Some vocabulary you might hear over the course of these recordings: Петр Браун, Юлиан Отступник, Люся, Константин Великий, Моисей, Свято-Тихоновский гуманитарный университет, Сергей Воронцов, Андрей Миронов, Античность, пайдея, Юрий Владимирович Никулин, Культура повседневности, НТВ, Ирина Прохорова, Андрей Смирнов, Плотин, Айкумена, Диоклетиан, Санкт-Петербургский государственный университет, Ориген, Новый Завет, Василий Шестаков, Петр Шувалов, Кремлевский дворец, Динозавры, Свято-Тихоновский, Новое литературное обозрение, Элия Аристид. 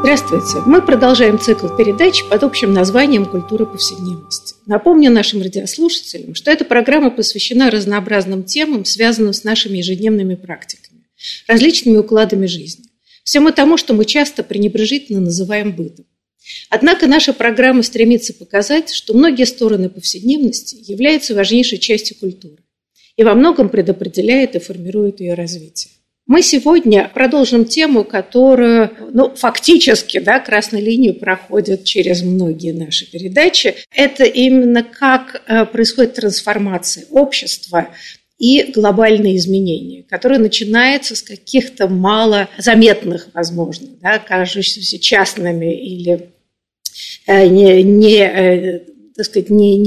Здравствуйте! Мы продолжаем цикл передач под общим названием «Культура повседневности». Напомню нашим радиослушателям, что эта программа посвящена разнообразным темам, связанным с нашими ежедневными практиками, различными укладами жизни, всему тому, что мы часто пренебрежительно называем бытом. Однако наша программа стремится показать, что многие стороны повседневности являются важнейшей частью культуры и во многом предопределяет и формирует ее развитие. Мы сегодня продолжим тему, которая, фактически, красной линией проходит через многие наши передачи. Это именно как происходит трансформация общества и глобальные изменения, которые начинаются с каких-то малозаметных, возможно, кажущихся частными или не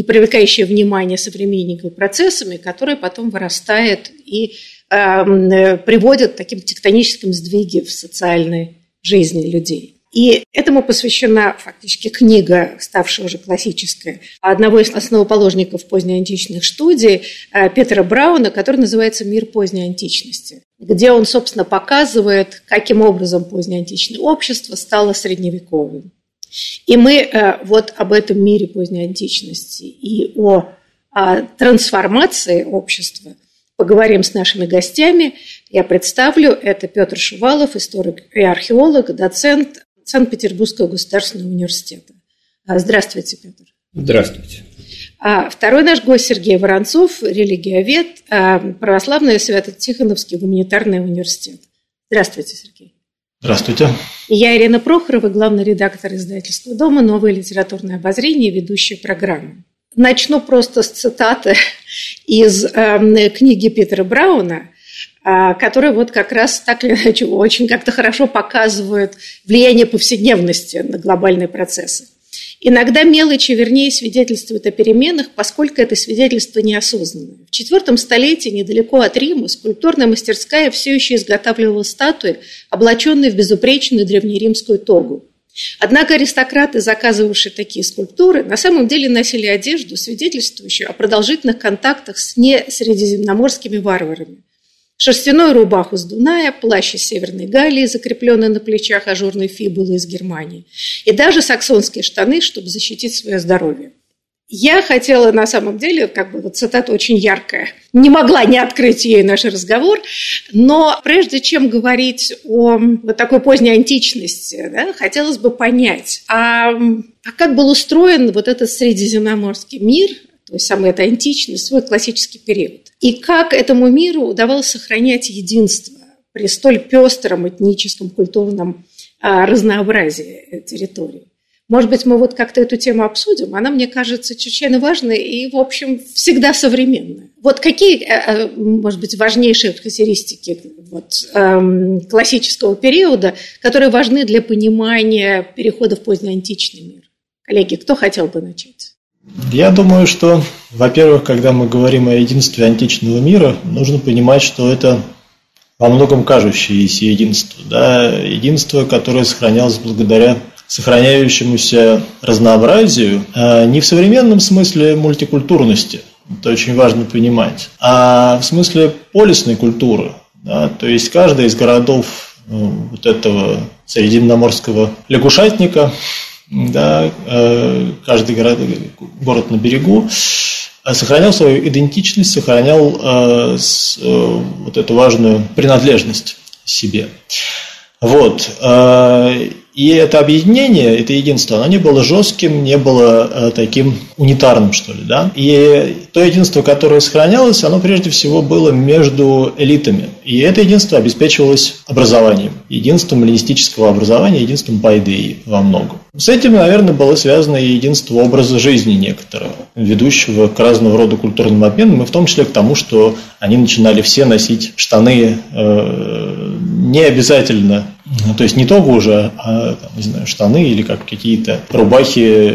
привлекающие внимание современников процессами, которые потом вырастают и приводят к таким тектоническим сдвигам в социальной жизни людей. И этому посвящена фактически книга, ставшая уже классической, одного из основоположников позднеантичных студий Петра Брауна, который называется «Мир поздней античности», где он, собственно, показывает, каким образом позднеантичное общество стало средневековым. И мы об этом мире поздней античности и о трансформации общества поговорим с нашими гостями. Я представлю, это Петр Шувалов, историк и археолог, доцент Санкт-Петербургского государственного университета. Здравствуйте, Петр. Здравствуйте. Второй наш гость Сергей Воронцов, религиовед, православный Свято-Тихоновский гуманитарный университет. Здравствуйте, Сергей. Здравствуйте. Я Ирина Прохорова, главный редактор издательского дома «Новое литературное обозрение», ведущая программы. Начну просто с цитаты из книги Петра Брауна, которая как раз так или иначе очень как-то хорошо показывает влияние повседневности на глобальные процессы. «Иногда мелочи, вернее, свидетельствуют о переменах, поскольку это свидетельство неосознанное. В IV столетии недалеко от Рима скульптурная мастерская все еще изготавливала статуи, облаченные в безупречную древнеримскую тогу. Однако аристократы, заказывавшие такие скульптуры, на самом деле носили одежду, свидетельствующую о продолжительных контактах с несредиземноморскими варварами. Шерстяную рубаху с Дуная, плащ из Северной Галлии, закрепленный на плечах ажурной фибулы из Германии, и даже саксонские штаны, чтобы защитить свое здоровье». Я хотела, на самом деле, цитата очень яркая. Не могла не открыть ей наш разговор, но прежде чем говорить о такой поздней античности, хотелось бы понять, а как был устроен этот средиземноморский мир, то есть самая эта античность, свой классический период, и как этому миру удавалось сохранять единство при столь пестром этническом, культурном разнообразии территории. Может быть, мы как-то эту тему обсудим. Она, мне кажется, чрезвычайно важная и, в общем, всегда современная. Какие, может быть, важнейшие характеристики классического периода, которые важны для понимания перехода в позднеантичный мир? Коллеги, кто хотел бы начать? Я думаю, что, во-первых, когда мы говорим о единстве античного мира, нужно понимать, что это во многом кажущееся единство. Единство, которое сохранялось благодаря сохраняющемуся разнообразию, не в современном смысле мультикультурности, это очень важно понимать, а в смысле полисной культуры. То есть каждый из городов этого средиземноморского лягушатника, каждый город на берегу, сохранял свою идентичность, сохранял эту важную принадлежность себе. И это объединение, это единство, оно не было жестким, не было таким унитарным, что ли, И то единство, которое сохранялось, оно прежде всего было между элитами. И это единство обеспечивалось образованием, единством эллинистического образования, единством пайдеи во многом. С этим, наверное, было связано и единство образа жизни некоторого, ведущего к разного рода культурным обменам, и в том числе к тому, что они начинали все носить штаны не обязательно Ну, то есть не то уже, а там, не знаю, штаны или как какие-то рубахи,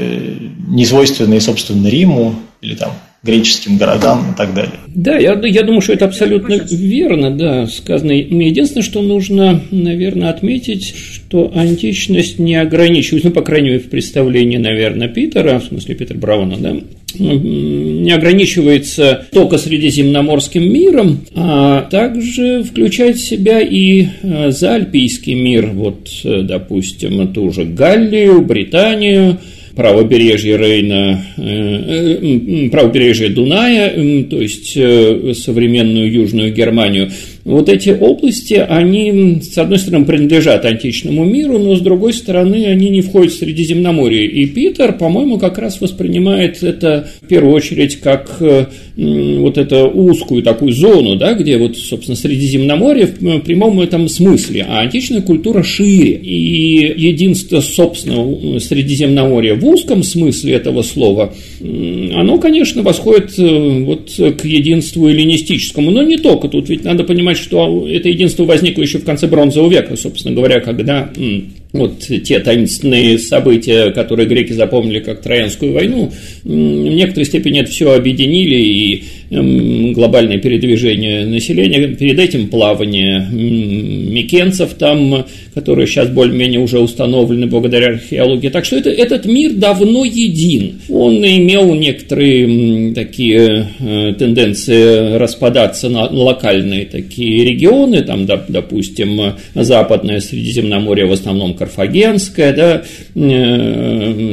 несвойственные, собственно, Риму или там греческим городам и так далее. Да, я думаю, что это абсолютно верно, да, сказано. Мне единственное, что нужно, наверное, отметить, что античность не ограничивалась, ну, по крайней мере, в представлении, наверное, Питера, в смысле Петра Брауна, да, не ограничивается только средиземноморским миром, а также включает в себя и заальпийский мир, вот, допустим, ту же Галлию, Британию, правобережье Рейна, правобережье Дуная, то есть современную Южную Германию. Вот эти области, они, с одной стороны, принадлежат античному миру, но, с другой стороны, они не входят в Средиземноморье. И Питер, по-моему, как раз воспринимает это, в первую очередь, как вот эту узкую такую зону, да, где, вот, собственно, Средиземноморье в прямом этом смысле, а античная культура шире. И единство, собственно, Средиземноморья в узком смысле этого слова, оно, конечно, восходит вот к единству эллинистическому, но не только. Тут ведь надо понимать, что это единство возникло еще в конце бронзового века, собственно говоря, когда вот те таинственные события, которые греки запомнили как Троянскую войну, в некоторой степени это все объединили, и глобальное передвижение населения, перед этим плавание микенцев там, которые сейчас более-менее уже установлены благодаря археологии. Так что этот мир давно един. Он имел некоторые такие тенденции распадаться на локальные такие регионы, там, допустим, Западное Средиземноморье в основном карфагенское, да,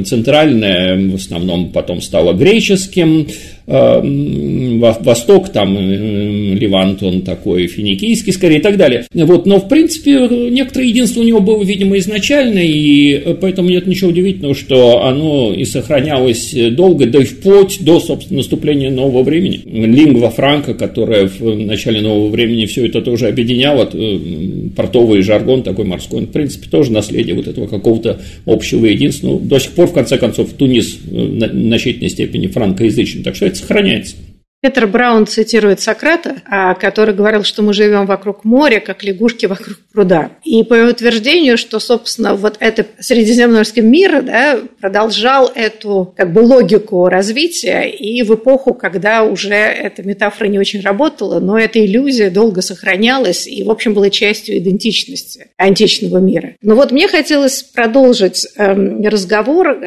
центральное в основном потом стало греческим, восток, там, Левант, он такой финикийский, скорее, и так далее. Вот, но, в принципе, некоторое единство у него было, видимо, изначально, и поэтому нет ничего удивительного, что оно и сохранялось долго, да и вплоть до, собственно, наступления нового времени. Лингва франка, которая в начале нового времени все это тоже объединяла, портовый жаргон такой морской, он, в принципе, тоже наследие вот этого какого-то общего единства. Ну, до сих пор, в конце концов, Тунис в значительной степени франкоязычен, так что это сохраняется. Петр Браун цитирует Сократа, который говорил, что мы живем вокруг моря, как лягушки вокруг пруда. И по его утверждению, что, собственно, вот это Средиземноморский мир, да, продолжал эту как бы логику развития, и в эпоху, когда уже эта метафора не очень работала, но эта иллюзия долго сохранялась и, в общем, была частью идентичности античного мира. Но вот мне хотелось продолжить разговор,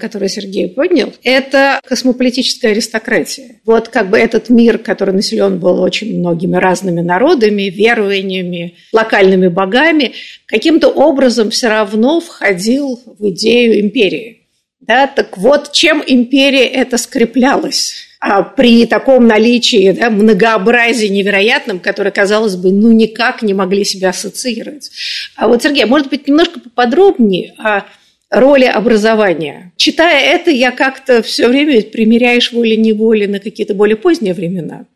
который Сергей поднял. Это космополитическая аристократия. Вот как бы этот мир, который населен был очень многими разными народами, верованиями, локальными богами, каким-то образом все равно входил в идею империи. Да, так вот, чем империя это скреплялась? А при таком наличии, да, многообразия невероятном, которое, казалось бы, ну никак не могли себя ассоциировать. А вот, Сергей, может быть, немножко поподробнее о роли образования. Читая это, я как-то все время примеряешь волей-неволей на какие-то более поздние времена.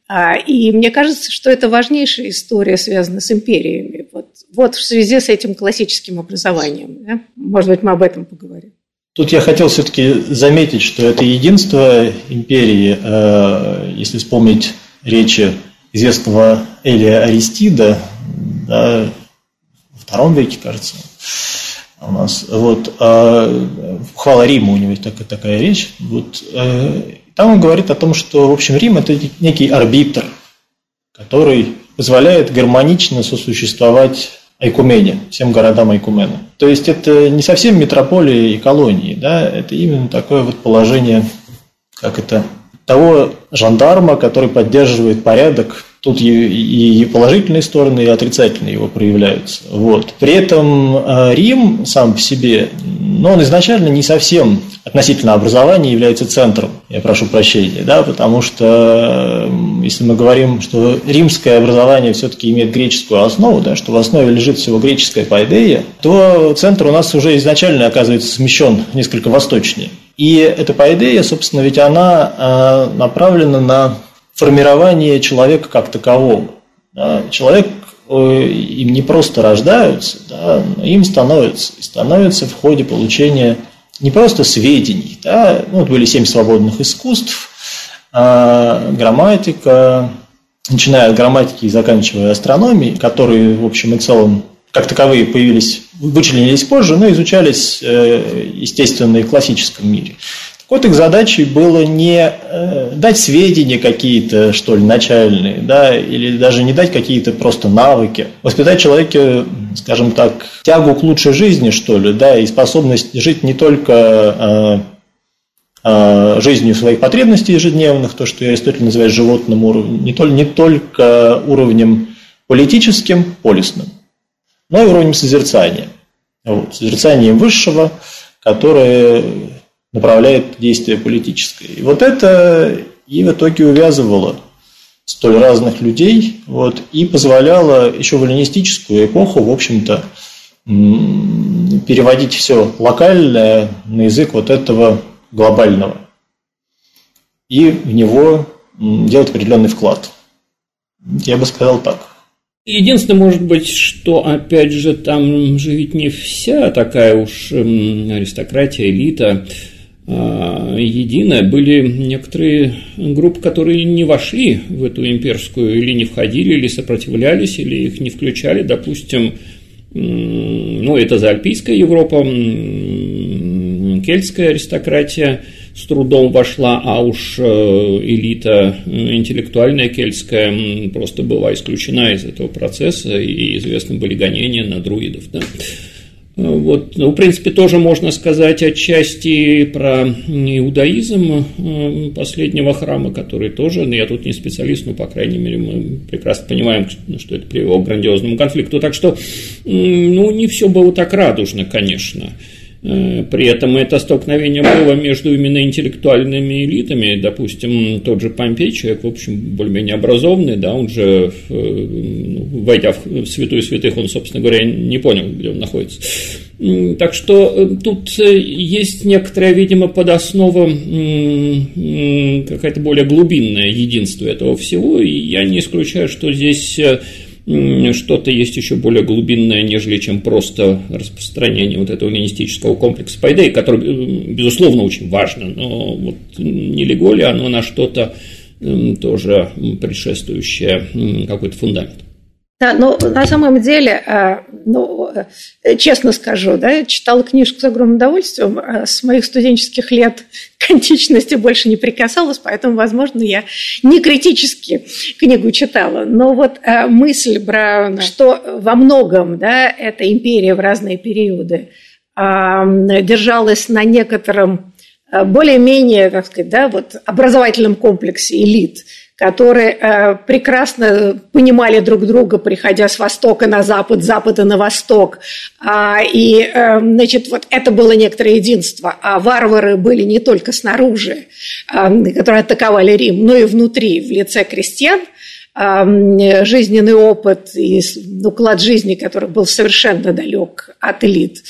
И мне кажется, что это важнейшая история, связанная с империями. Вот в связи с этим классическим образованием. Да? Может быть, мы об этом поговорим. Тут я хотел все-таки заметить, что это единство империи, если вспомнить речи известного Элия Аристида, да, во втором веке, кажется, у нас, вот, «Хвала Рима», у него есть такая речь, вот, там он говорит о том, что, в общем, Рим – это некий арбитр, который позволяет гармонично сосуществовать Айкумене, всем городам Айкумена. То есть это не совсем метрополии и колонии, да, это именно такое вот положение, как это, того жандарма, который поддерживает порядок. Тут и положительные стороны, и отрицательные его проявляются. Вот. При этом Рим сам по себе, но он изначально не совсем относительно образования является центром, я прошу прощения, да, потому что если мы говорим, что римское образование все-таки имеет греческую основу, да, что в основе лежит всего греческая пайдея, то центр у нас уже изначально оказывается смещен несколько восточнее. И эта пайдея, собственно, ведь она направлена на формирование человека как такового. Да. Человек, им не просто рождаются, да, но им становятся. И становятся в ходе получения не просто сведений. Да. Ну, вот были 7 свободных искусств, грамматика, начиная от грамматики и заканчивая астрономией, которые, в общем и целом, как таковые появились, вычленились позже, но изучались, естественно, и в классическом мире. Так вот, их задачей было не дать сведения какие-то, что ли, начальные, да, или даже не дать какие-то просто навыки. Воспитать в человеке, скажем так, тягу к лучшей жизни, что ли, да, и способность жить не только жизнью своих потребностей ежедневных, то, что Аристотель называет животным уровнем, не только уровнем политическим, полисным, но и уровнем созерцания. Вот, созерцанием высшего, которое направляет действие политическое. И вот это и в итоге увязывало столь разных людей, вот, и позволяло еще в эллинистическую эпоху, в общем-то, переводить все локальное на язык вот этого глобального и в него делать определенный вклад. Я бы сказал так. Единственное, может быть, что, опять же, там же ведь не вся такая уж аристократия, элита единая. Были некоторые группы, которые не вошли в эту имперскую, или не входили, или сопротивлялись, или их не включали. Допустим, ну, это заальпийская Европа, кельтская аристократия с трудом вошла, а уж элита интеллектуальная кельтская просто была исключена из этого процесса, и известны были гонения на друидов, да. Вот, ну, в принципе, тоже можно сказать отчасти про иудаизм последнего храма, который тоже, я тут не специалист, но, по крайней мере, мы прекрасно понимаем, что это привело к грандиозному конфликту. Так что, ну, не все было так радужно, конечно. При этом это столкновение было между именно интеллектуальными элитами. Допустим, тот же Помпей, человек, в общем, более-менее образованный, да, он же, войдя в святую святых, он, собственно говоря, не понял, где он находится. Так что тут есть некоторая, видимо, подоснова, какая-то более глубинное единство этого всего, и я не исключаю, что здесь что-то есть еще более глубинное, нежели чем просто распространение вот этого эллинистического комплекса Пайдеи, который, безусловно, очень важно, но вот не легло ли оно на что-то тоже предшествующее, какой-то фундамент? Да, ну, на самом деле, ну, честно скажу, да, я читала книжку с огромным удовольствием, а с моих студенческих лет к античности больше не прикасалась, поэтому, возможно, я не критически книгу читала. Но вот мысль Брауна, что во многом, да, эта империя в разные периоды держалась на некотором более-менее, так сказать, да, вот образовательном комплексе элит, которые прекрасно понимали друг друга, приходя с востока на запад, с запада на восток. И, значит, вот это было некоторое единство. А варвары были не только снаружи, которые атаковали Рим, но и внутри, в лице крестьян, жизненный опыт и уклад жизни, который был совершенно далек от элит.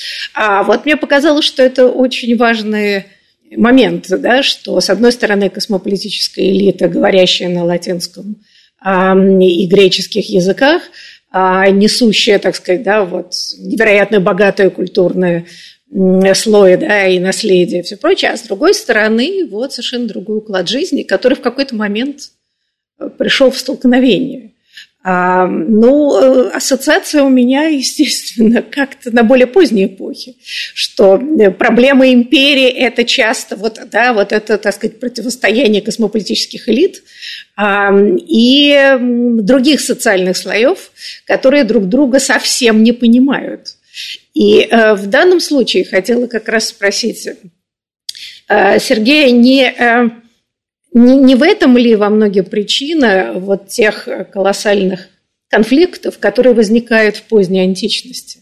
Вот мне показалось, что это очень важные момент, да, что, с одной стороны, космополитическая элита, говорящая на латинском и греческих языках, несущая, так сказать, да, вот, невероятно богатые культурные слои, да, и наследие, и все прочее, а с другой стороны, вот совершенно другой уклад жизни, который в какой-то момент пришел в столкновение. Ну, ассоциация у меня, естественно, как-то на более поздней эпохе, что проблема империи – это часто вот, да, вот это, так сказать, противостояние космополитических элит и других социальных слоев, которые друг друга совсем не понимают. И в данном случае хотела как раз спросить Сергея, не в этом ли во многом причина вот тех колоссальных конфликтов, которые возникают в поздней античности,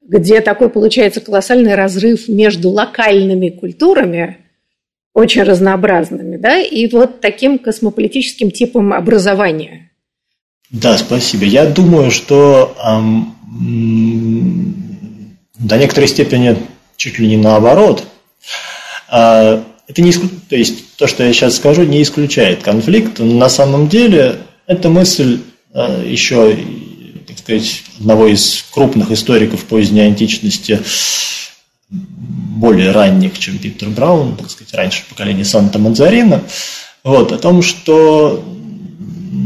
где такой получается колоссальный разрыв между локальными культурами, очень разнообразными, да, и вот таким космополитическим типом образования? Да, спасибо. Я думаю, что до некоторой степени чуть ли не наоборот. То есть то, что я сейчас скажу, не исключает конфликт. Но на самом деле эта мысль еще, так сказать, одного из крупных историков поздней античности, более ранних, чем Петр Браун, так сказать, раньше поколения Санта-Манзарина, вот, о том, что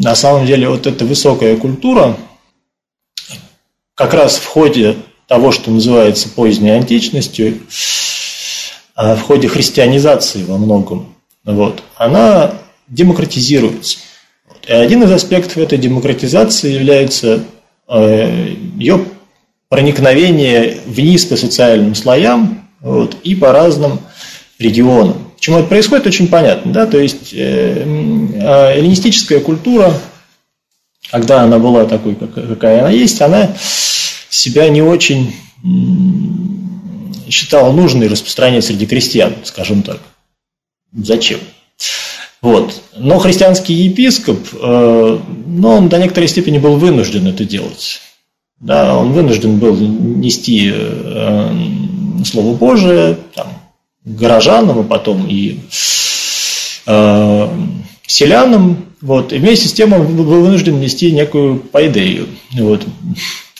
на самом деле вот эта высокая культура, как раз в ходе того, что называется поздней античностью, в ходе христианизации во многом, она демократизируется. И один из аспектов этой демократизации является ее проникновение вниз по социальным слоям и по разным регионам. Почему это происходит, очень понятно. Да? То есть эллинистическая культура, когда она была такой, какая она есть, она себя не очень считала нужной распространять среди крестьян, скажем так. Зачем? Но христианский епископ, он до некоторой степени был вынужден это делать. Да, он вынужден был нести Слово Божие горожанам, а потом и селянам. И вместе с тем он был вынужден нести некую пайдею,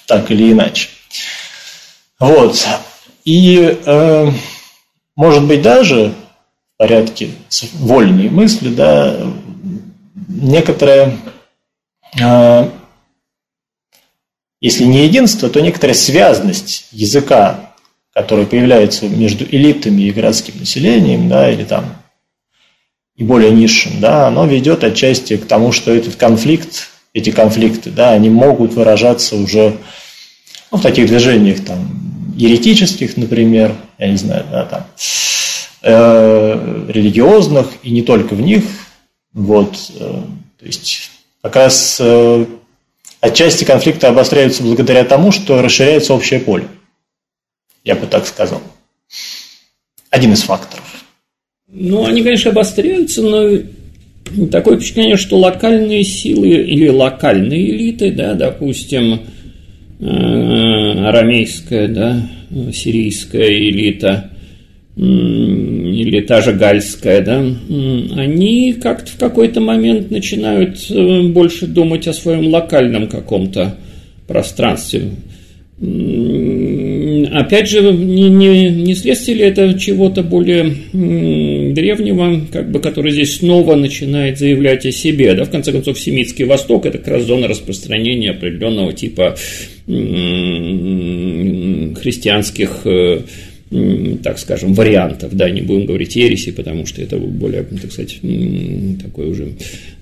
так или иначе. И, может быть, даже в порядке вольной мысли, некоторое, если не единство, то некоторая связность языка, которая появляется между элитами и городским населением, и более низшим, оно ведет отчасти к тому, что этот конфликт, эти конфликты, они могут выражаться уже в таких движениях, еретических, например, религиозных, и не только в них. То есть, как раз отчасти конфликты обостряются благодаря тому, что расширяется общее поле. Я бы так сказал. Один из факторов. Они, конечно, обостряются, но такое впечатление, что локальные силы или локальные элиты, допустим, арамейская, сирийская элита или та же гальская, они как-то в какой-то момент начинают больше думать о своем локальном каком-то пространстве. Опять же, не следствие ли это чего-то более древнего, который здесь снова начинает заявлять о себе? В конце концов, Семитский Восток – это как раз зона распространения определенного типа христианских, так скажем, вариантов, не будем говорить ереси, потому что это более, так сказать, такое уже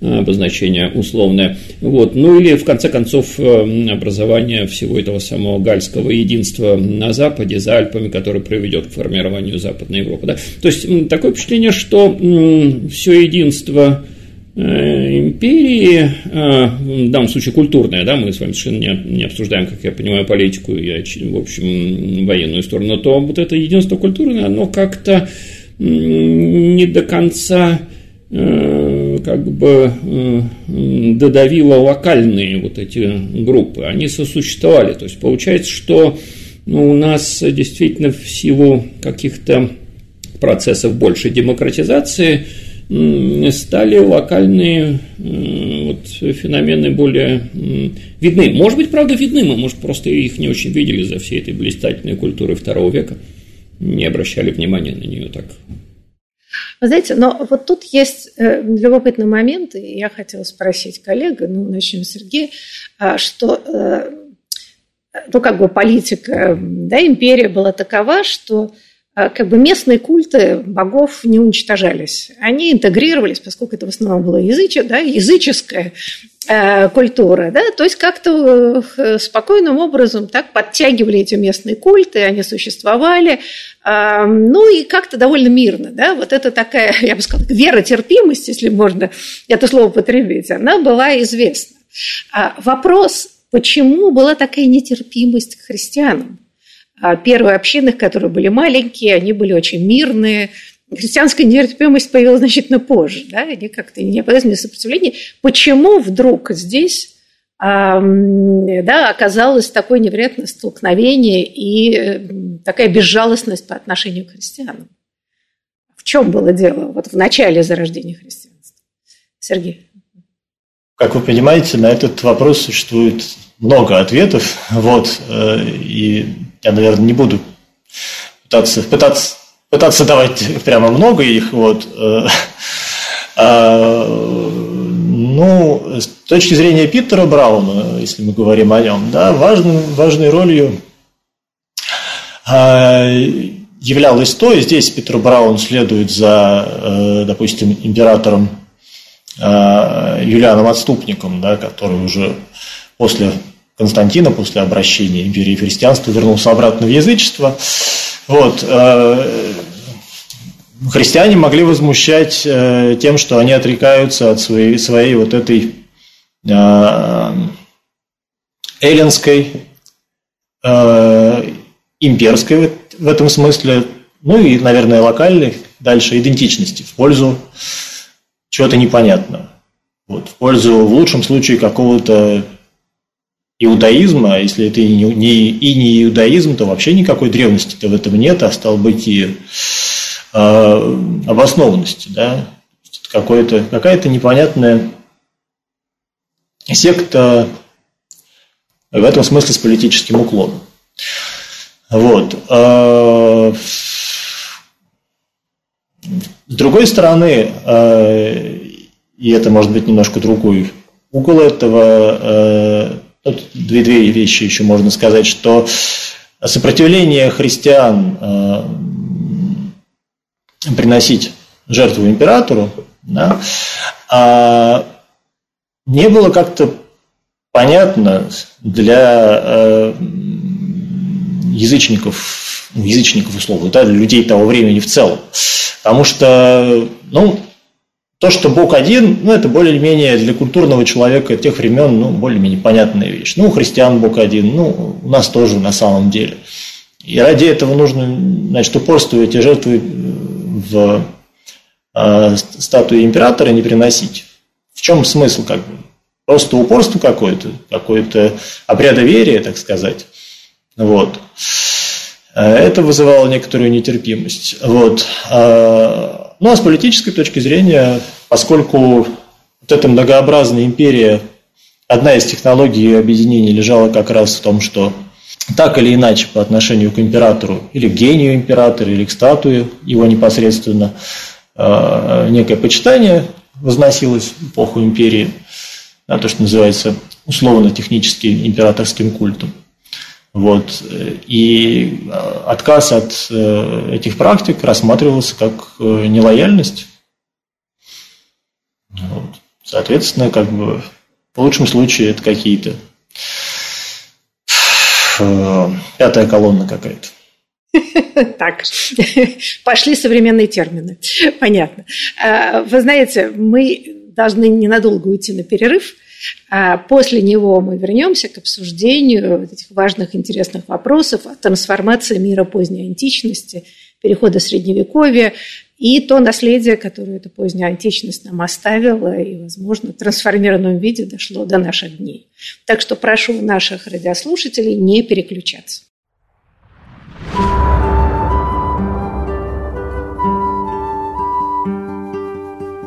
обозначение условное, или, в конце концов, образование всего этого самого гальского единства на Западе, за Альпами, которое приведет к формированию Западной Европы, то есть, такое впечатление, что все единство империи, в данном случае культурная, мы с вами совершенно не обсуждаем, как я понимаю, политику и, в общем, военную сторону, то вот это единство культурное, оно как-то не до конца додавило локальные эти группы, они сосуществовали, то есть получается, что у нас действительно в силу каких-то процессов большей демократизации стали локальные феномены более видны. Может быть, правда, видны, мы, может, просто их не очень видели за всей этой блистательной культурой II века, не обращали внимания на нее так. Вы знаете, но тут есть любопытный момент, и я хотела спросить коллега, начнем с Сергея, что политика, империя была такова, что местные культы богов не уничтожались. Они интегрировались, поскольку это в основном было языческая культура. То есть как-то спокойным образом подтягивали эти местные культы, они существовали. И как-то довольно мирно. Это такая, я бы сказала, веротерпимость, если можно это слово употребить, она была известна. Вопрос, почему была такая нетерпимость к христианам? Первые общины, которые были маленькие, они были очень мирные. Христианская нетерпимость появилась значительно позже. Они как-то не подвергли сопротивлению. Почему вдруг здесь оказалось такое невероятное столкновение и такая безжалостность по отношению к христианам? В чем было дело в начале зарождения христианства? Сергей. Как вы понимаете, на этот вопрос существует много ответов. И я, наверное, не буду пытаться давать прямо много их. Ну, с точки зрения Питера Брауна, если мы говорим о нем, да, важной ролью являлось то, и здесь Питер Браун следует за, допустим, императором Юлианом Отступником, да, который уже после Константина, после обращения империи в христианство, вернулся обратно в язычество. Вот. Христиане могли возмущать тем, что они отрекаются от своей вот этой эллинской, имперской в этом смысле, ну и, наверное, локальной дальше идентичности в пользу чего-то непонятного. Вот, в пользу, в лучшем случае, какого-то иудаизма, а если это и не иудаизм, то вообще никакой древности-то в этом нет, а стало быть и обоснованности, да? Какая-то непонятная секта в этом смысле с политическим уклоном. Вот. С другой стороны, и это может быть немножко другой угол этого, две вещи еще можно сказать, что сопротивление христиан приносить жертву императору, да, не было как-то понятно для язычников условно, да, для людей того времени в целом. Потому что, ну, то, что Бог один, ну, это более-менее для культурного человека тех времен, ну, более-менее понятная вещь. Ну, у христиан Бог один, ну, у нас тоже на самом деле. И ради этого нужно, значит, упорствовать и жертвы в статуи императора не приносить. В чем смысл, как бы? Просто упорство какое-то обрядоверие, так сказать. Вот. Это вызывало некоторую нетерпимость. Вот. Ну, а с политической точки зрения, поскольку вот эта многообразная империя, одна из технологий ее объединения лежала как раз в том, что так или иначе по отношению к императору, или к гению императора, или к статуе его непосредственно, некое почитание возносилось в эпоху империи, на то, что называется условно-техническим императорским культом. Вот. И отказ от этих практик рассматривался как нелояльность. Вот. Соответственно, как бы, в лучшем случае это какие-то пятая колонна какая-то. Так, пошли современные термины. Понятно. Вы знаете, мы должны ненадолго уйти на перерыв. После него мы вернемся к обсуждению этих важных, интересных вопросов о трансформации мира поздней античности, перехода Средневековья и то наследие, которое эта поздняя античность нам оставила и, возможно, в трансформированном виде дошло до наших дней. Так что прошу наших радиослушателей не переключаться.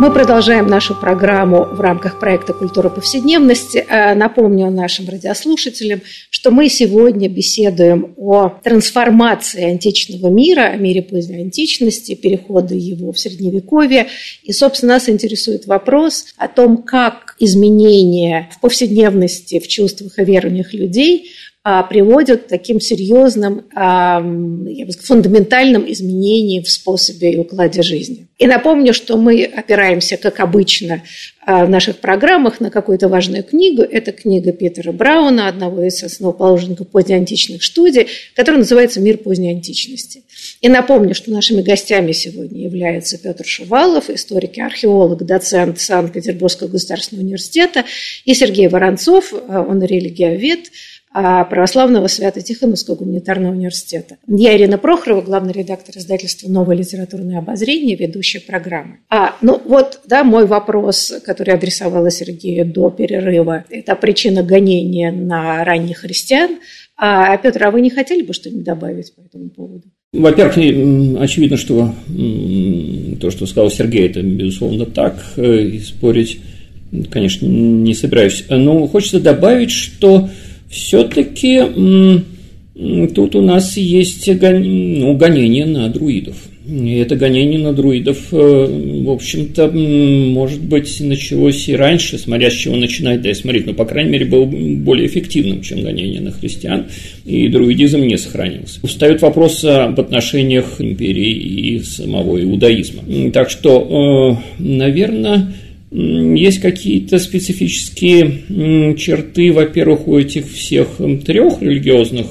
Мы продолжаем нашу программу в рамках проекта «Культура повседневности». Напомню нашим радиослушателям, что мы сегодня беседуем о трансформации античного мира, о мире поздней античности, переходе его в Средневековье. И, собственно, нас интересует вопрос о том, как изменения в повседневности, в чувствах и верованиях людей приводят к таким серьезным, я бы сказала, фундаментальным изменениям в способе и укладе жизни. И напомню, что мы опираемся, как обычно, в наших программах на какую-то важную книгу. Это книга Петра Брауна, одного из основоположников позднеантичных студий, которая называется «Мир поздней античности». И напомню, что нашими гостями сегодня является Петр Шувалов, историк и археолог, доцент Санкт-Петербургского государственного университета, и Сергей Воронцов, он религиовед, православного Свято-Тихоновского гуманитарного университета. Я Ирина Прохорова, главный редактор издательства «Новое литературное обозрение», ведущая программы. Мой вопрос, который адресовала Сергею до перерыва, это причина гонения на ранних христиан. Петр, вы не хотели бы что-нибудь добавить по этому поводу? Во-первых, очевидно, что то, что сказал Сергей, это безусловно так, и спорить конечно, не собираюсь. Но хочется добавить, что все-таки тут у нас есть гонение на друидов. И это гонение на друидов, в общем-то, может быть, началось и раньше, смотря с чего начинать, да и смотреть, но, по крайней мере, было более эффективным, чем гонение на христиан, и друидизм не сохранился. Встает вопрос об отношениях империи и самого иудаизма. Так что, наверное, есть какие-то специфические черты, во-первых, у этих всех трех религиозных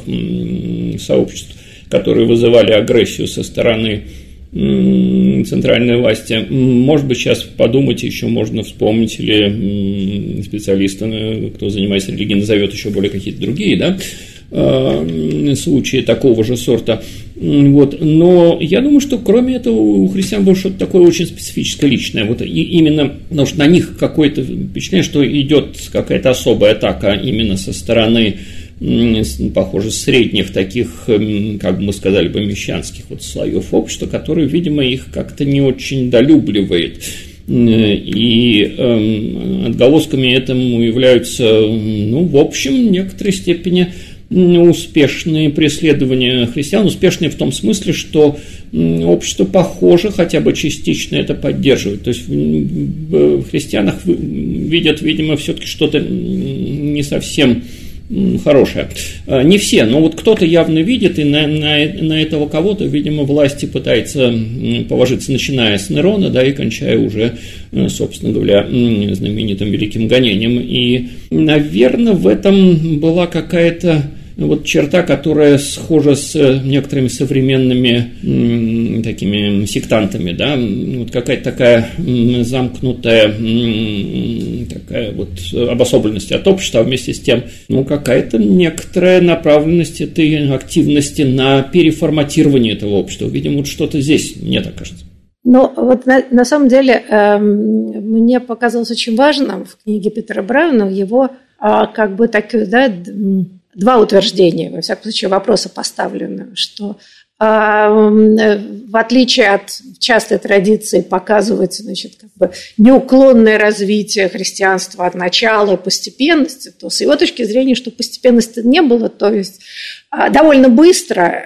сообществ, которые вызывали агрессию со стороны центральной власти. Может быть, сейчас подумать еще можно вспомнить, или специалисты, кто занимается религией, назовет еще более какие-то другие, да, случаи такого же сорта. Вот. Но я думаю, что кроме этого у христиан было что-то такое очень специфическое, личное. Вот. И именно, потому что на них какое-то впечатление, что идет какая-то особая атака именно со стороны, похоже, средних таких, как бы мы сказали бы, мещанских вот слоев общества, которые, видимо, их как-то не очень долюбливает. И отголосками этому являются, ну, в общем, в некоторой степени успешные преследования христиан, успешные в том смысле, что общество, похоже, хотя бы частично это поддерживает. То есть в христианах видят, видимо, все-таки что-то не совсем хорошая. Не все, но вот кто-то явно видит, и на этого кого-то, видимо, власти пытается положиться, начиная с Нерона, да, и кончая уже, собственно говоря, знаменитым великим гонением. И, наверное, в этом была какая-то вот черта, которая схожа с некоторыми современными такими сектантами, да, вот какая-то такая замкнутая такая вот обособленность от общества, а вместе с тем, ну, какая-то некоторая направленность этой активности на переформатирование этого общества. Видимо, вот что-то здесь, мне так кажется. Ну, вот на самом деле мне показалось очень важным в книге Петра Брауна его как бы такие, да, два утверждения, во всяком случае, вопроса поставлены, что в отличие от частой традиции показывать, значит, как бы неуклонное развитие христианства от начала и постепенности, то с его точки зрения, что постепенности не было, то есть довольно быстро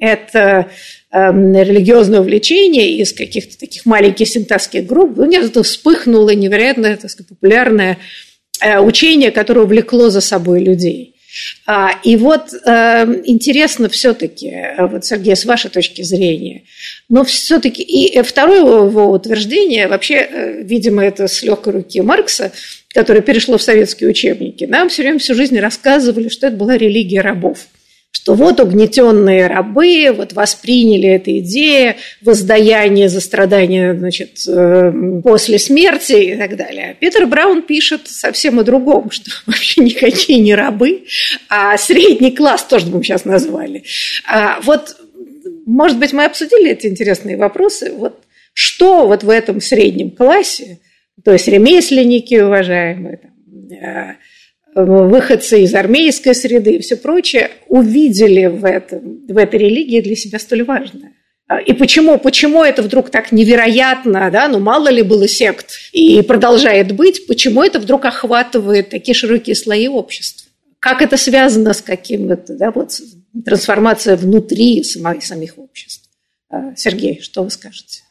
это религиозное увлечение из каких-то таких маленьких сектантских групп, ну, где-то вспыхнуло невероятно, так сказать, популярное учение, которое увлекло за собой людей. И вот интересно все-таки, вот, Сергей, с вашей точки зрения, но все-таки и второе его утверждение, вообще, видимо, это с легкой руки Маркса, которое перешло в советские учебники, нам все время всю жизнь рассказывали, что это была религия рабов, что вот угнетенные рабы вот восприняли эту идею воздаяние за страдания, значит, после смерти и так далее. Петр Браун пишет совсем о другом, что вообще никакие не рабы, а средний класс, то, что мы сейчас назвали. Вот, может быть, мы обсудили эти интересные вопросы. Вот что вот в этом среднем классе, то есть ремесленники, уважаемые, там, выходцы из армейской среды и все прочее, увидели в этой религии для себя столь важное. И почему это вдруг так невероятно, да, ну мало ли было сект и продолжает быть, почему это вдруг охватывает такие широкие слои общества? Как это связано с каким-то, да, вот, трансформацией внутри самих обществ? Сергей, что вы скажете?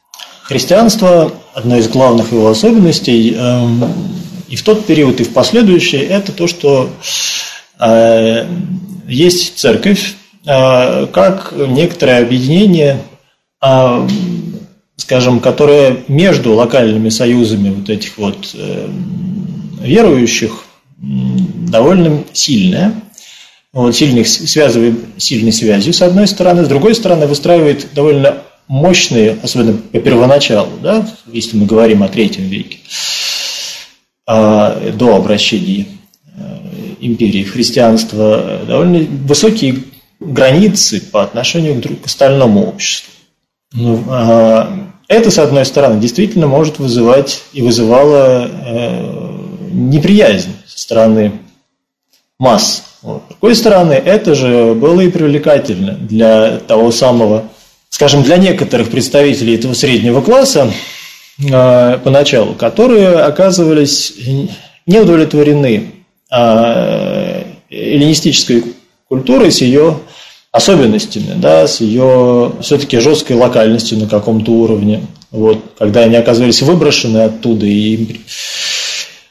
Христианство, одна из главных его особенностей, и в тот период, и в последующие, это то, что есть церковь как некоторое объединение, скажем, которое между локальными союзами вот этих вот верующих довольно сильное, вот, сильной связью с одной стороны, с другой стороны выстраивает довольно мощные, особенно по первоначалу, да, если мы говорим о III веке, до обращения империи в христианство, довольно высокие границы по отношению к остальному обществу. Это, с одной стороны, действительно может вызывать и вызывало неприязнь со стороны масс. Вот. С другой стороны, это же было и привлекательно для того самого, скажем, для некоторых представителей этого среднего класса, поначалу, которые оказывались не удовлетворены эллинистической культурой с ее особенностями, да, с ее все-таки жесткой локальностью на каком-то уровне. Вот, когда они оказывались выброшены оттуда, и им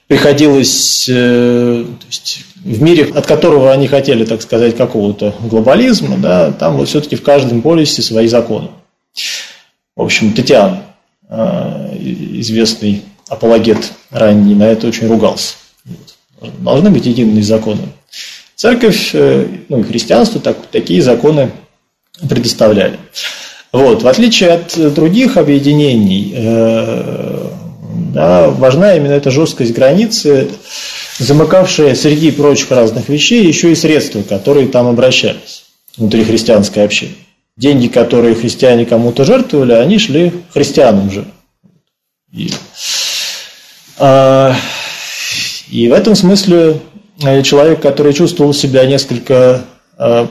приходилось, то есть, в мире, от которого они хотели, так сказать, какого-то глобализма, да, там вот все-таки в каждом полисе свои законы. В общем, Тетиан, известный апологет ранний, на это очень ругался. Должны быть единые законы. Церковь, ну и христианство такие законы предоставляли. Вот. В отличие от других объединений, да, важна именно эта жесткость границы, замыкавшая среди прочих разных вещей еще и средства, которые там обращались внутри христианской общины. Деньги, которые христиане кому-то жертвовали, они шли христианам же. И в этом смысле человек, который чувствовал себя несколько,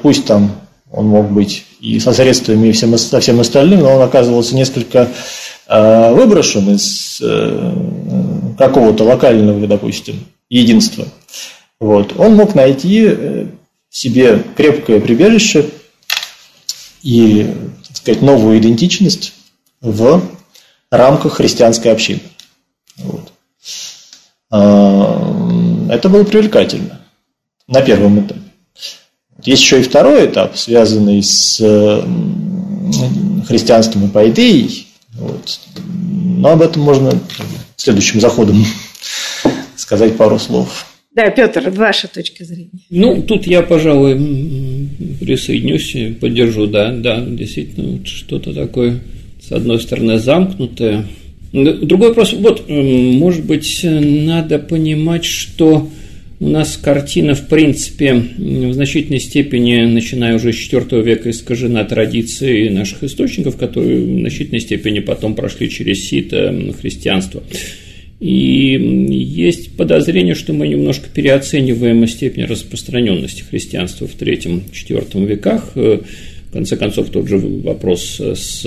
пусть там он мог быть и со средствами, и со всем остальным, но он оказывался несколько выброшен из какого-то локального, допустим, единства. Вот. Он мог найти себе крепкое прибежище и, так сказать, новую идентичность в рамках христианской общины. Вот. Это было привлекательно на первом этапе. Есть еще и второй этап, связанный с христианством и пайдеей. Вот. Но об этом можно следующим заходом сказать пару слов. Да, Петр, ваша точка зрения. Ну, тут я, пожалуй, присоединюсь, поддержу, да, действительно, вот что-то такое, с одной стороны, замкнутое. Другой вопрос, вот, может быть, надо понимать, что у нас картина, в принципе, в значительной степени, начиная уже с IV века, искажена традицией наших источников, которые в значительной степени потом прошли через сито христианства. И есть подозрение, что мы немножко переоцениваем степень распространенности христианства в III-IV веках. В конце концов, тот же вопрос с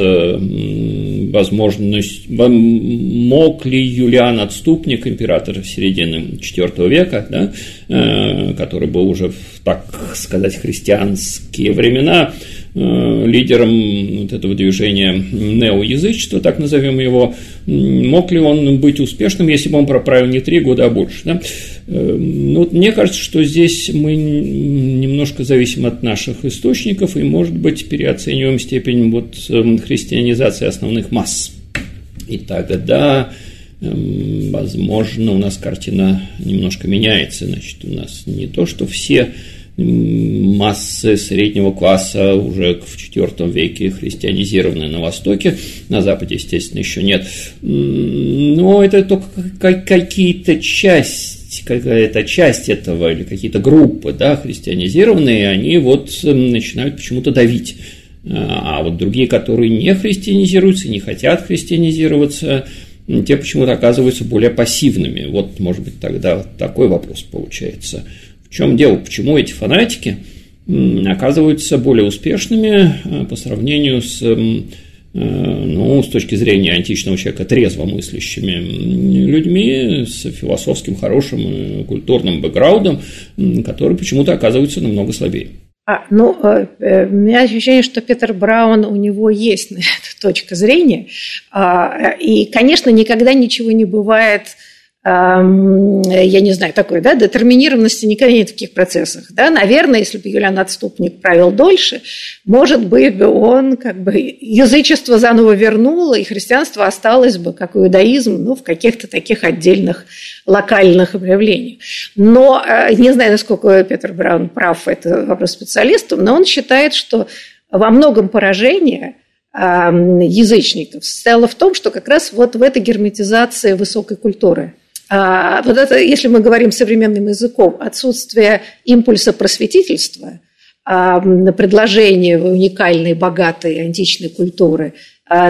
возможностью, мог ли Юлиан Отступник, император середины IV века, да, который был уже, так сказать, в христианские времена, лидером вот этого движения неоязычества, так назовем его, мог ли он быть успешным, если бы он проправил не 3 года, а больше, да? Ну, вот мне кажется, что здесь мы немножко зависим от наших источников и, может быть, переоцениваем степень вот христианизации основных масс. И тогда, возможно, у нас картина немножко меняется. Значит, у нас не то, что все массы среднего класса уже в IV веке христианизированы на Востоке, на Западе, естественно, еще нет. Но это только какая-то часть этого или какие-то группы, да, христианизированные, они вот начинают почему-то давить. А вот другие, которые не христианизируются, не хотят христианизироваться, те почему-то оказываются более пассивными. Вот, может быть, тогда вот такой вопрос получается. В чем дело? Почему эти фанатики оказываются более успешными по сравнению с, ну, с точки зрения античного человека, трезвомыслящими людьми с философским, хорошим, культурным бэкграундом, которые почему-то оказываются намного слабее? Ну, у меня ощущение, что Петр Браун, у него есть на это точка зрения. И, конечно, никогда ничего не бывает, я не знаю, такой, да, детерминированности никогда нет в таких процессах. Да? Наверное, если бы Юлиан Отступник правил дольше, может быть, бы он как бы язычество заново вернуло, и христианство осталось бы, как иудаизм, ну, в каких-то таких отдельных локальных проявлениях. Но не знаю, насколько Петр Браун прав, это вопрос специалистам, но он считает, что во многом поражение язычников состояло в том, что как раз вот в этой герметизации высокой культуры. Вот это, если мы говорим современным языком, отсутствие импульса просветительства, предложение уникальной, богатой античной культуры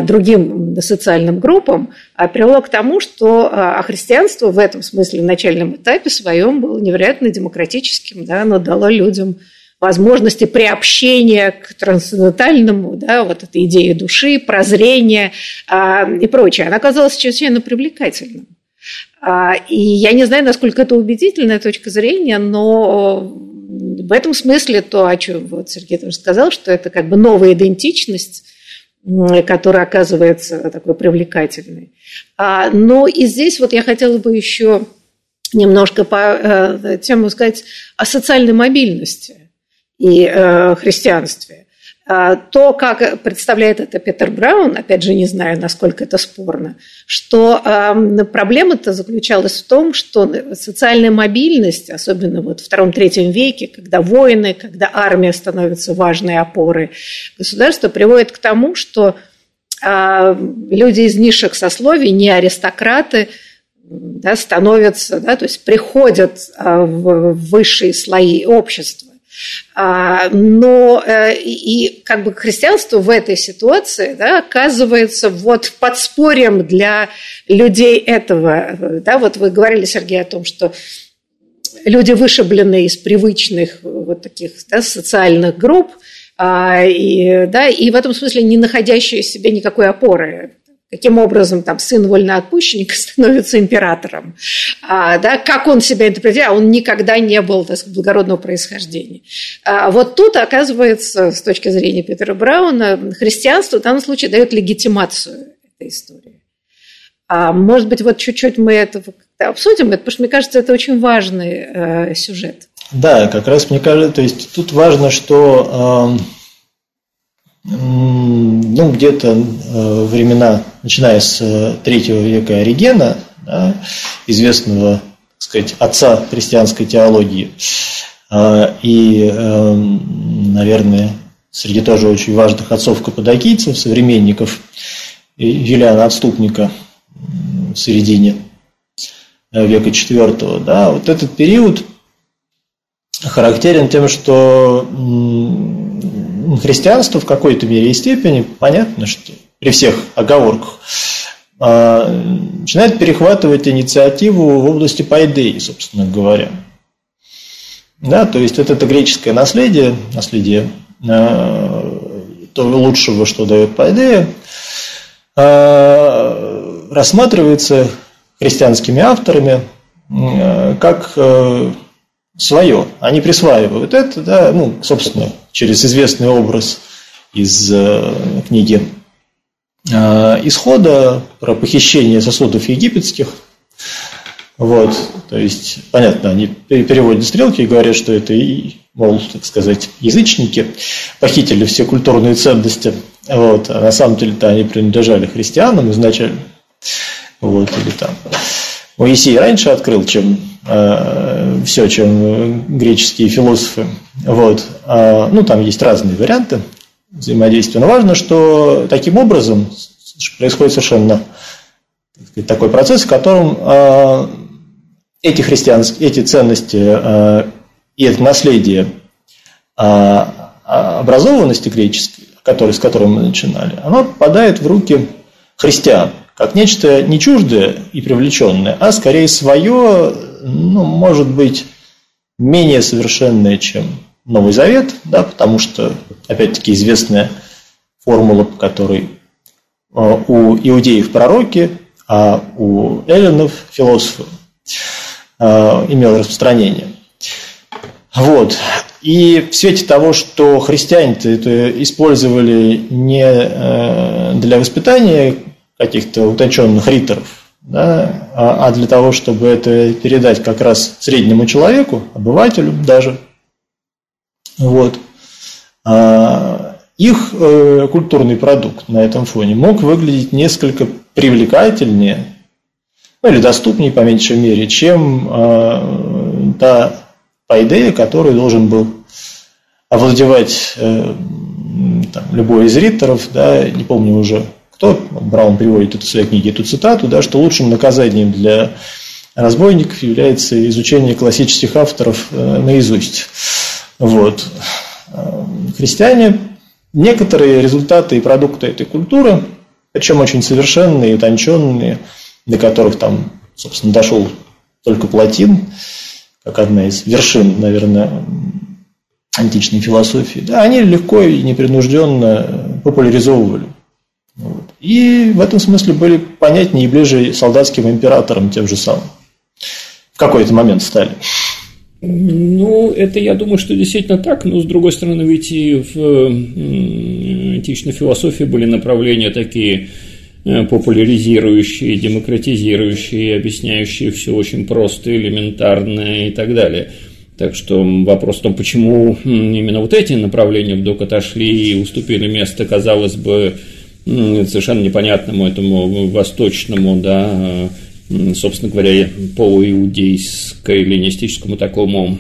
другим социальным группам привело к тому, что христианство в этом смысле в начальном этапе своем было невероятно демократическим, да, оно дало людям возможности приобщения к трансцендентальному, да, вот этой идее души, прозрения и прочее. Она казалась чрезвычайно привлекательной. И я не знаю, насколько это убедительная точка зрения, но в этом смысле то, о чем вот Сергей тоже сказал, что это как бы новая идентичность, которая оказывается такой привлекательной. Но и здесь вот я хотела бы еще немножко по тему сказать о социальной мобильности и христианстве. То, как представляет это Петр Браун, опять же, не знаю, насколько это спорно, что проблема-то заключалась в том, что социальная мобильность, особенно вот в II-III веке, когда войны, когда армия становится важной опорой государства, приводит к тому, что люди из низших сословий, не аристократы, да, становятся, да, то есть приходят в высшие слои общества. Но и как бы христианство в этой ситуации, да, оказывается вот подспорьем для людей этого. Да, вот вы говорили, Сергей, о том, что люди вышиблены из привычных вот таких, да, социальных групп, и в этом смысле не находящие себе никакой опоры. Каким образом там сын вольноотпущенника становится императором? Как он себя интерпретирует? Он никогда не был, так сказать, благородного происхождения. Вот тут, оказывается, с точки зрения Петра Брауна, христианство в данном случае дает легитимацию этой истории. Может быть, вот чуть-чуть мы это обсудим, потому что, мне кажется, это очень важный сюжет. Да, как раз, мне кажется, то есть тут важно, что... где-то времена, начиная с III века Оригена, да, известного, так сказать, отца христианской теологии, и, наверное, среди тоже очень важных отцов каппадокийцев, современников Юлиана Отступника в середине века IV, да, вот этот период характерен тем, что христианство в какой-то мере и степени, понятно, что при всех оговорках, начинает перехватывать инициативу в области пайдеи, собственно говоря. Да, то есть это греческое наследие того лучшего, что дает пайдея, рассматривается христианскими авторами как свое. Они присваивают это, да, собственно, через известный образ из книги «Исхода» про похищение сосудов египетских. Вот, то есть, понятно, они переводят стрелки и говорят, что это, мол, так сказать, язычники похитили все культурные ценности. Вот, а на самом деле-то они принадлежали христианам изначально. Вот, или там... Моисей раньше открыл, чем греческие философы. Вот. Там есть разные варианты взаимодействия. Но важно, что таким образом происходит совершенно, так сказать, такой процесс, в котором эти ценности и это наследие образованности греческой, с которой мы начинали, оно попадает в руки христиан. Как нечто не чуждое и привлеченное, а скорее свое, может быть, менее совершенное, чем Новый Завет, да, потому что, опять-таки, известная формула, по которой у иудеев пророки, а у эллинов философы имела распространение. Вот. И в свете того, что христиане-то это использовали не для воспитания каких-то утонченных риторов, да, а для того, чтобы это передать как раз среднему человеку, обывателю даже, вот, их культурный продукт на этом фоне мог выглядеть несколько привлекательнее, или доступнее, по меньшей мере, чем та пайдея, которую должен был овладевать любой из риторов, да, не помню уже, Браун приводит в своей книге эту цитату, да, что лучшим наказанием для разбойников является изучение классических авторов наизусть. Вот. Христиане, некоторые результаты и продукты этой культуры, причем очень совершенные, утонченные, до которых там, собственно, дошел только Плотин, как одна из вершин, наверное, античной философии, да, они легко и непринужденно популяризовывали. Вот. И в этом смысле были понятнее и ближе солдатским императорам тем же самым. В какой-то момент стали. Ну, это, я думаю, что действительно так, но, с другой стороны, ведь и в античной философии были направления такие популяризирующие, демократизирующие, объясняющие все очень просто, элементарно и так далее. Так что вопрос в том, почему именно вот эти направления вдруг отошли и уступили место, казалось бы, совершенно непонятному этому восточному, да, собственно говоря, полуиудейско-эллинистическому такому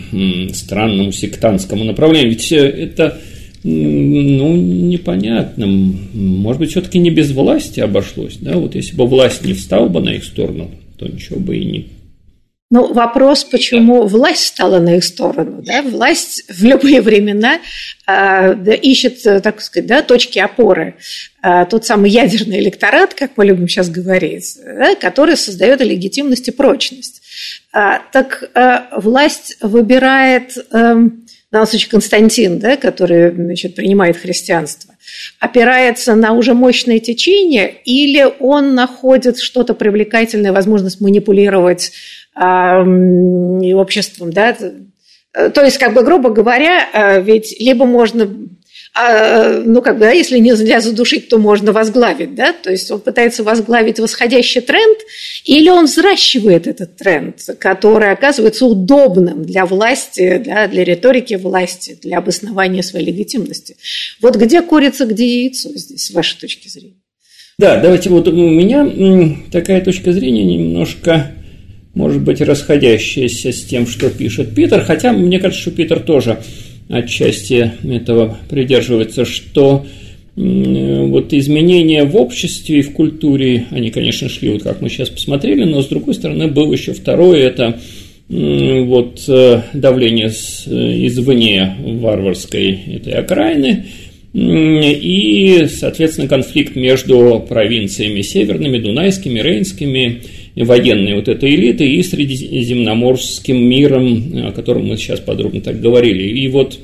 странному сектантскому направлению. Ведь это, ну, непонятно. Может быть, все-таки не без власти обошлось, да? Вот если бы власть не встала бы на их сторону, то ничего бы и не... Ну, вопрос, почему власть стала на их сторону, да? Власть в любые времена ищет, так сказать, да, точки опоры. Тот самый ядерный электорат, как мы любим сейчас говорить, да, который создает легитимность и прочность. Так власть выбирает, в данном случае Константин, да, который, значит, принимает христианство, опирается на уже мощное течение, или он находит что-то привлекательное, возможность манипулировать и обществом, да? То есть, как бы, грубо говоря, ведь либо можно, ну, как бы, да, если нельзя задушить, то можно возглавить, да? То есть он пытается возглавить восходящий тренд, или он взращивает этот тренд, который оказывается удобным для власти, для риторики власти, для обоснования своей легитимности. Вот где курица, где яйцо здесь, с вашей точки зрения? Да, давайте, вот у меня такая точка зрения немножко, может быть, расходящаяся с тем, что пишет Питер, хотя мне кажется, что Питер тоже отчасти этого придерживается, что вот изменения в обществе и в культуре, они, конечно, шли, вот как мы сейчас посмотрели, но, с другой стороны, было еще второе, это вот давление извне варварской этой окраины и, соответственно, конфликт между провинциями северными, дунайскими, рейнскими, военной вот этой элиты и средиземноморским миром, о котором мы сейчас подробно так говорили. И вот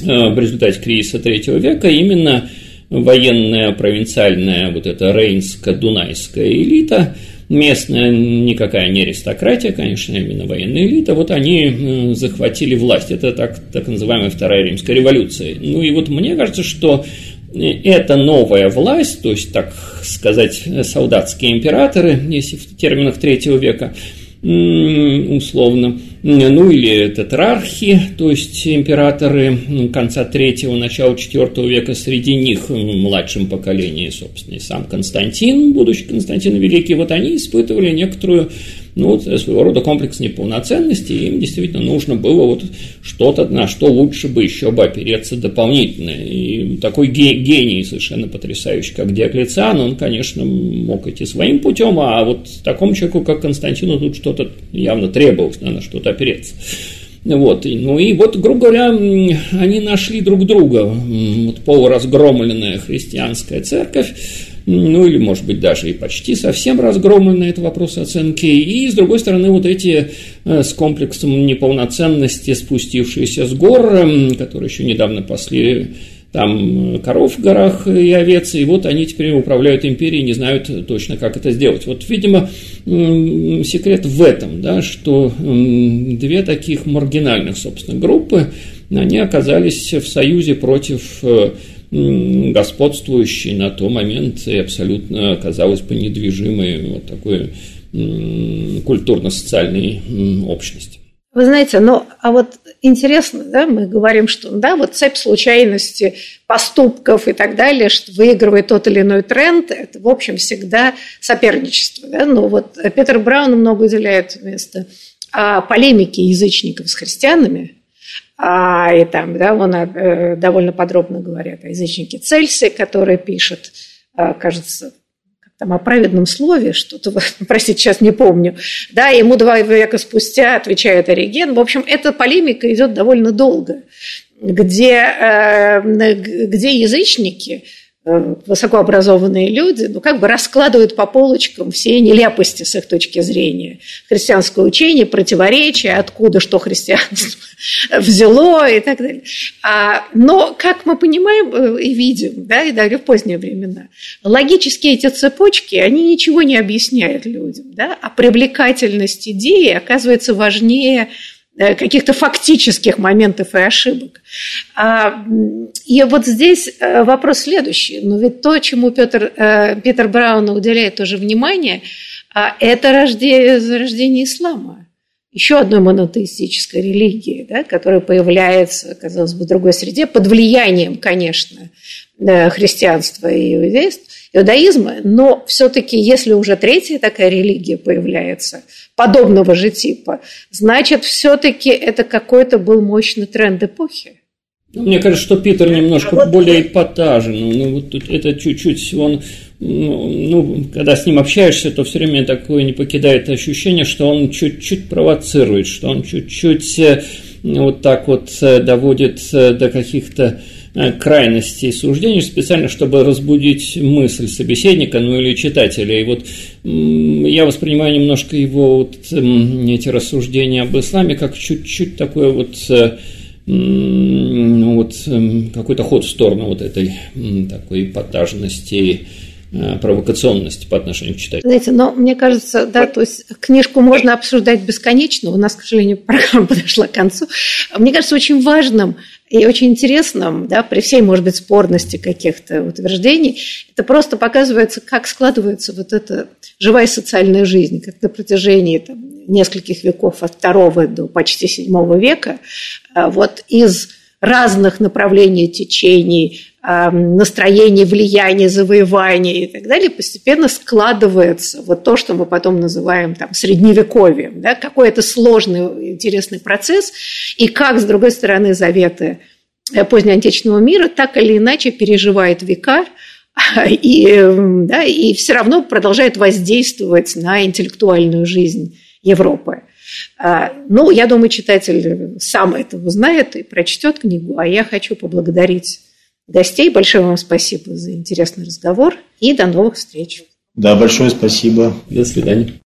в результате кризиса III века именно военная провинциальная вот эта рейнско-дунайская элита, местная никакая не аристократия, конечно, именно военная элита, вот они захватили власть. Это так называемая Вторая Римская революция. Ну и вот мне кажется, что эта новая власть, то есть, так сказать, солдатские императоры, если в терминах III века, условно, ну или тетрархи, то есть императоры конца III, начала IV века, среди них в младшем поколении, собственно, и сам Константин, будущий Константин Великий, вот они испытывали некоторую, ну, своего рода комплекс неполноценности, и им действительно нужно было вот что-то, на что лучше бы еще бы опереться дополнительно. И такой гений совершенно потрясающий, как Диоклетиан, он, конечно, мог идти своим путем, а вот такому человеку, как Константину, тут что-то явно требовалось, надо что-то опереться. Вот. Ну и вот, грубо говоря, они нашли друг друга, вот полуразгромленная христианская церковь, ну или, может быть, даже и почти совсем разгромлены, это вопрос оценки, и, с другой стороны, вот эти с комплексом неполноценности спустившиеся с гор, которые еще недавно пасли там коров в горах и овец, и вот они теперь управляют империей, не знают точно, как это сделать. Вот, видимо, секрет в этом, да, что две таких маргинальных, собственно, группы, они оказались в союзе против господствующей на тот момент и абсолютно, казалось бы, недвижимой вот такой культурно-социальной общности. Вы знаете, ну, а вот интересно, да, мы говорим, что, да, вот цепь случайности, поступков и так далее, что выигрывает тот или иной тренд, это, в общем, всегда соперничество, да, но вот Петр Браун много уделяет места полемике язычников с христианами, и там, да, он довольно подробно говорит о язычнике Цельсе, который пишет, кажется, там, о праведном слове, что-то, простите, сейчас не помню, да, ему 2 века спустя отвечает Ориген. В общем, эта полемика идет довольно долго, где язычники высокообразованные люди, ну, как бы раскладывают по полочкам все нелепости с их точки зрения. Христианское учение, противоречия, откуда что христианство взяло и так далее. Но, как мы понимаем и видим, да, и даже в поздние времена, логически эти цепочки, они ничего не объясняют людям, да, а привлекательность идеи оказывается важнее каких-то фактических моментов и ошибок. И вот здесь вопрос следующий. Но ведь то, чему Петр Браун уделяет тоже внимание, это рождение ислама. Еще одной монотеистической религии, да, которая появляется, казалось бы, в другой среде, под влиянием, конечно, христианства и иудаизма. Но все-таки, если уже третья такая религия появляется, подобного же типа, значит, все-таки это какой-то был мощный тренд эпохи. Мне кажется, что Питер немножко более эпатажен. Вот тут это чуть-чуть он... когда с ним общаешься, то все время такое не покидает ощущение, что он чуть-чуть провоцирует, что он чуть-чуть вот так вот доводит до каких-то крайностей суждений специально, чтобы разбудить мысль собеседника, ну или читателя. И вот я воспринимаю немножко его вот эти рассуждения об исламе как чуть-чуть такое вот... какой-то ход в сторону вот этой такой эпатажности, провокационности по отношению к читателю. Знаете, но мне кажется, да, то есть книжку можно обсуждать бесконечно, у нас, к сожалению, программа подошла к концу. Мне кажется, очень важным и очень интересным, да, при всей, может быть, спорности каких-то утверждений, это просто показывается, как складывается вот эта живая социальная жизнь, как на протяжении там, нескольких веков, от II до почти VII века, вот из разных направлений, течений, настроений, влияний, завоеваний и так далее, постепенно складывается вот то, что мы потом называем там, средневековьем. Да? Какой это сложный, интересный процесс, и как, с другой стороны, заветы позднеантичного мира так или иначе переживает века, и все равно продолжает воздействовать на интеллектуальную жизнь Европы. Ну, я думаю, читатель сам это узнает и прочтет книгу, а я хочу поблагодарить гостей. Большое вам спасибо за интересный разговор и до новых встреч. Да, большое спасибо. До свидания.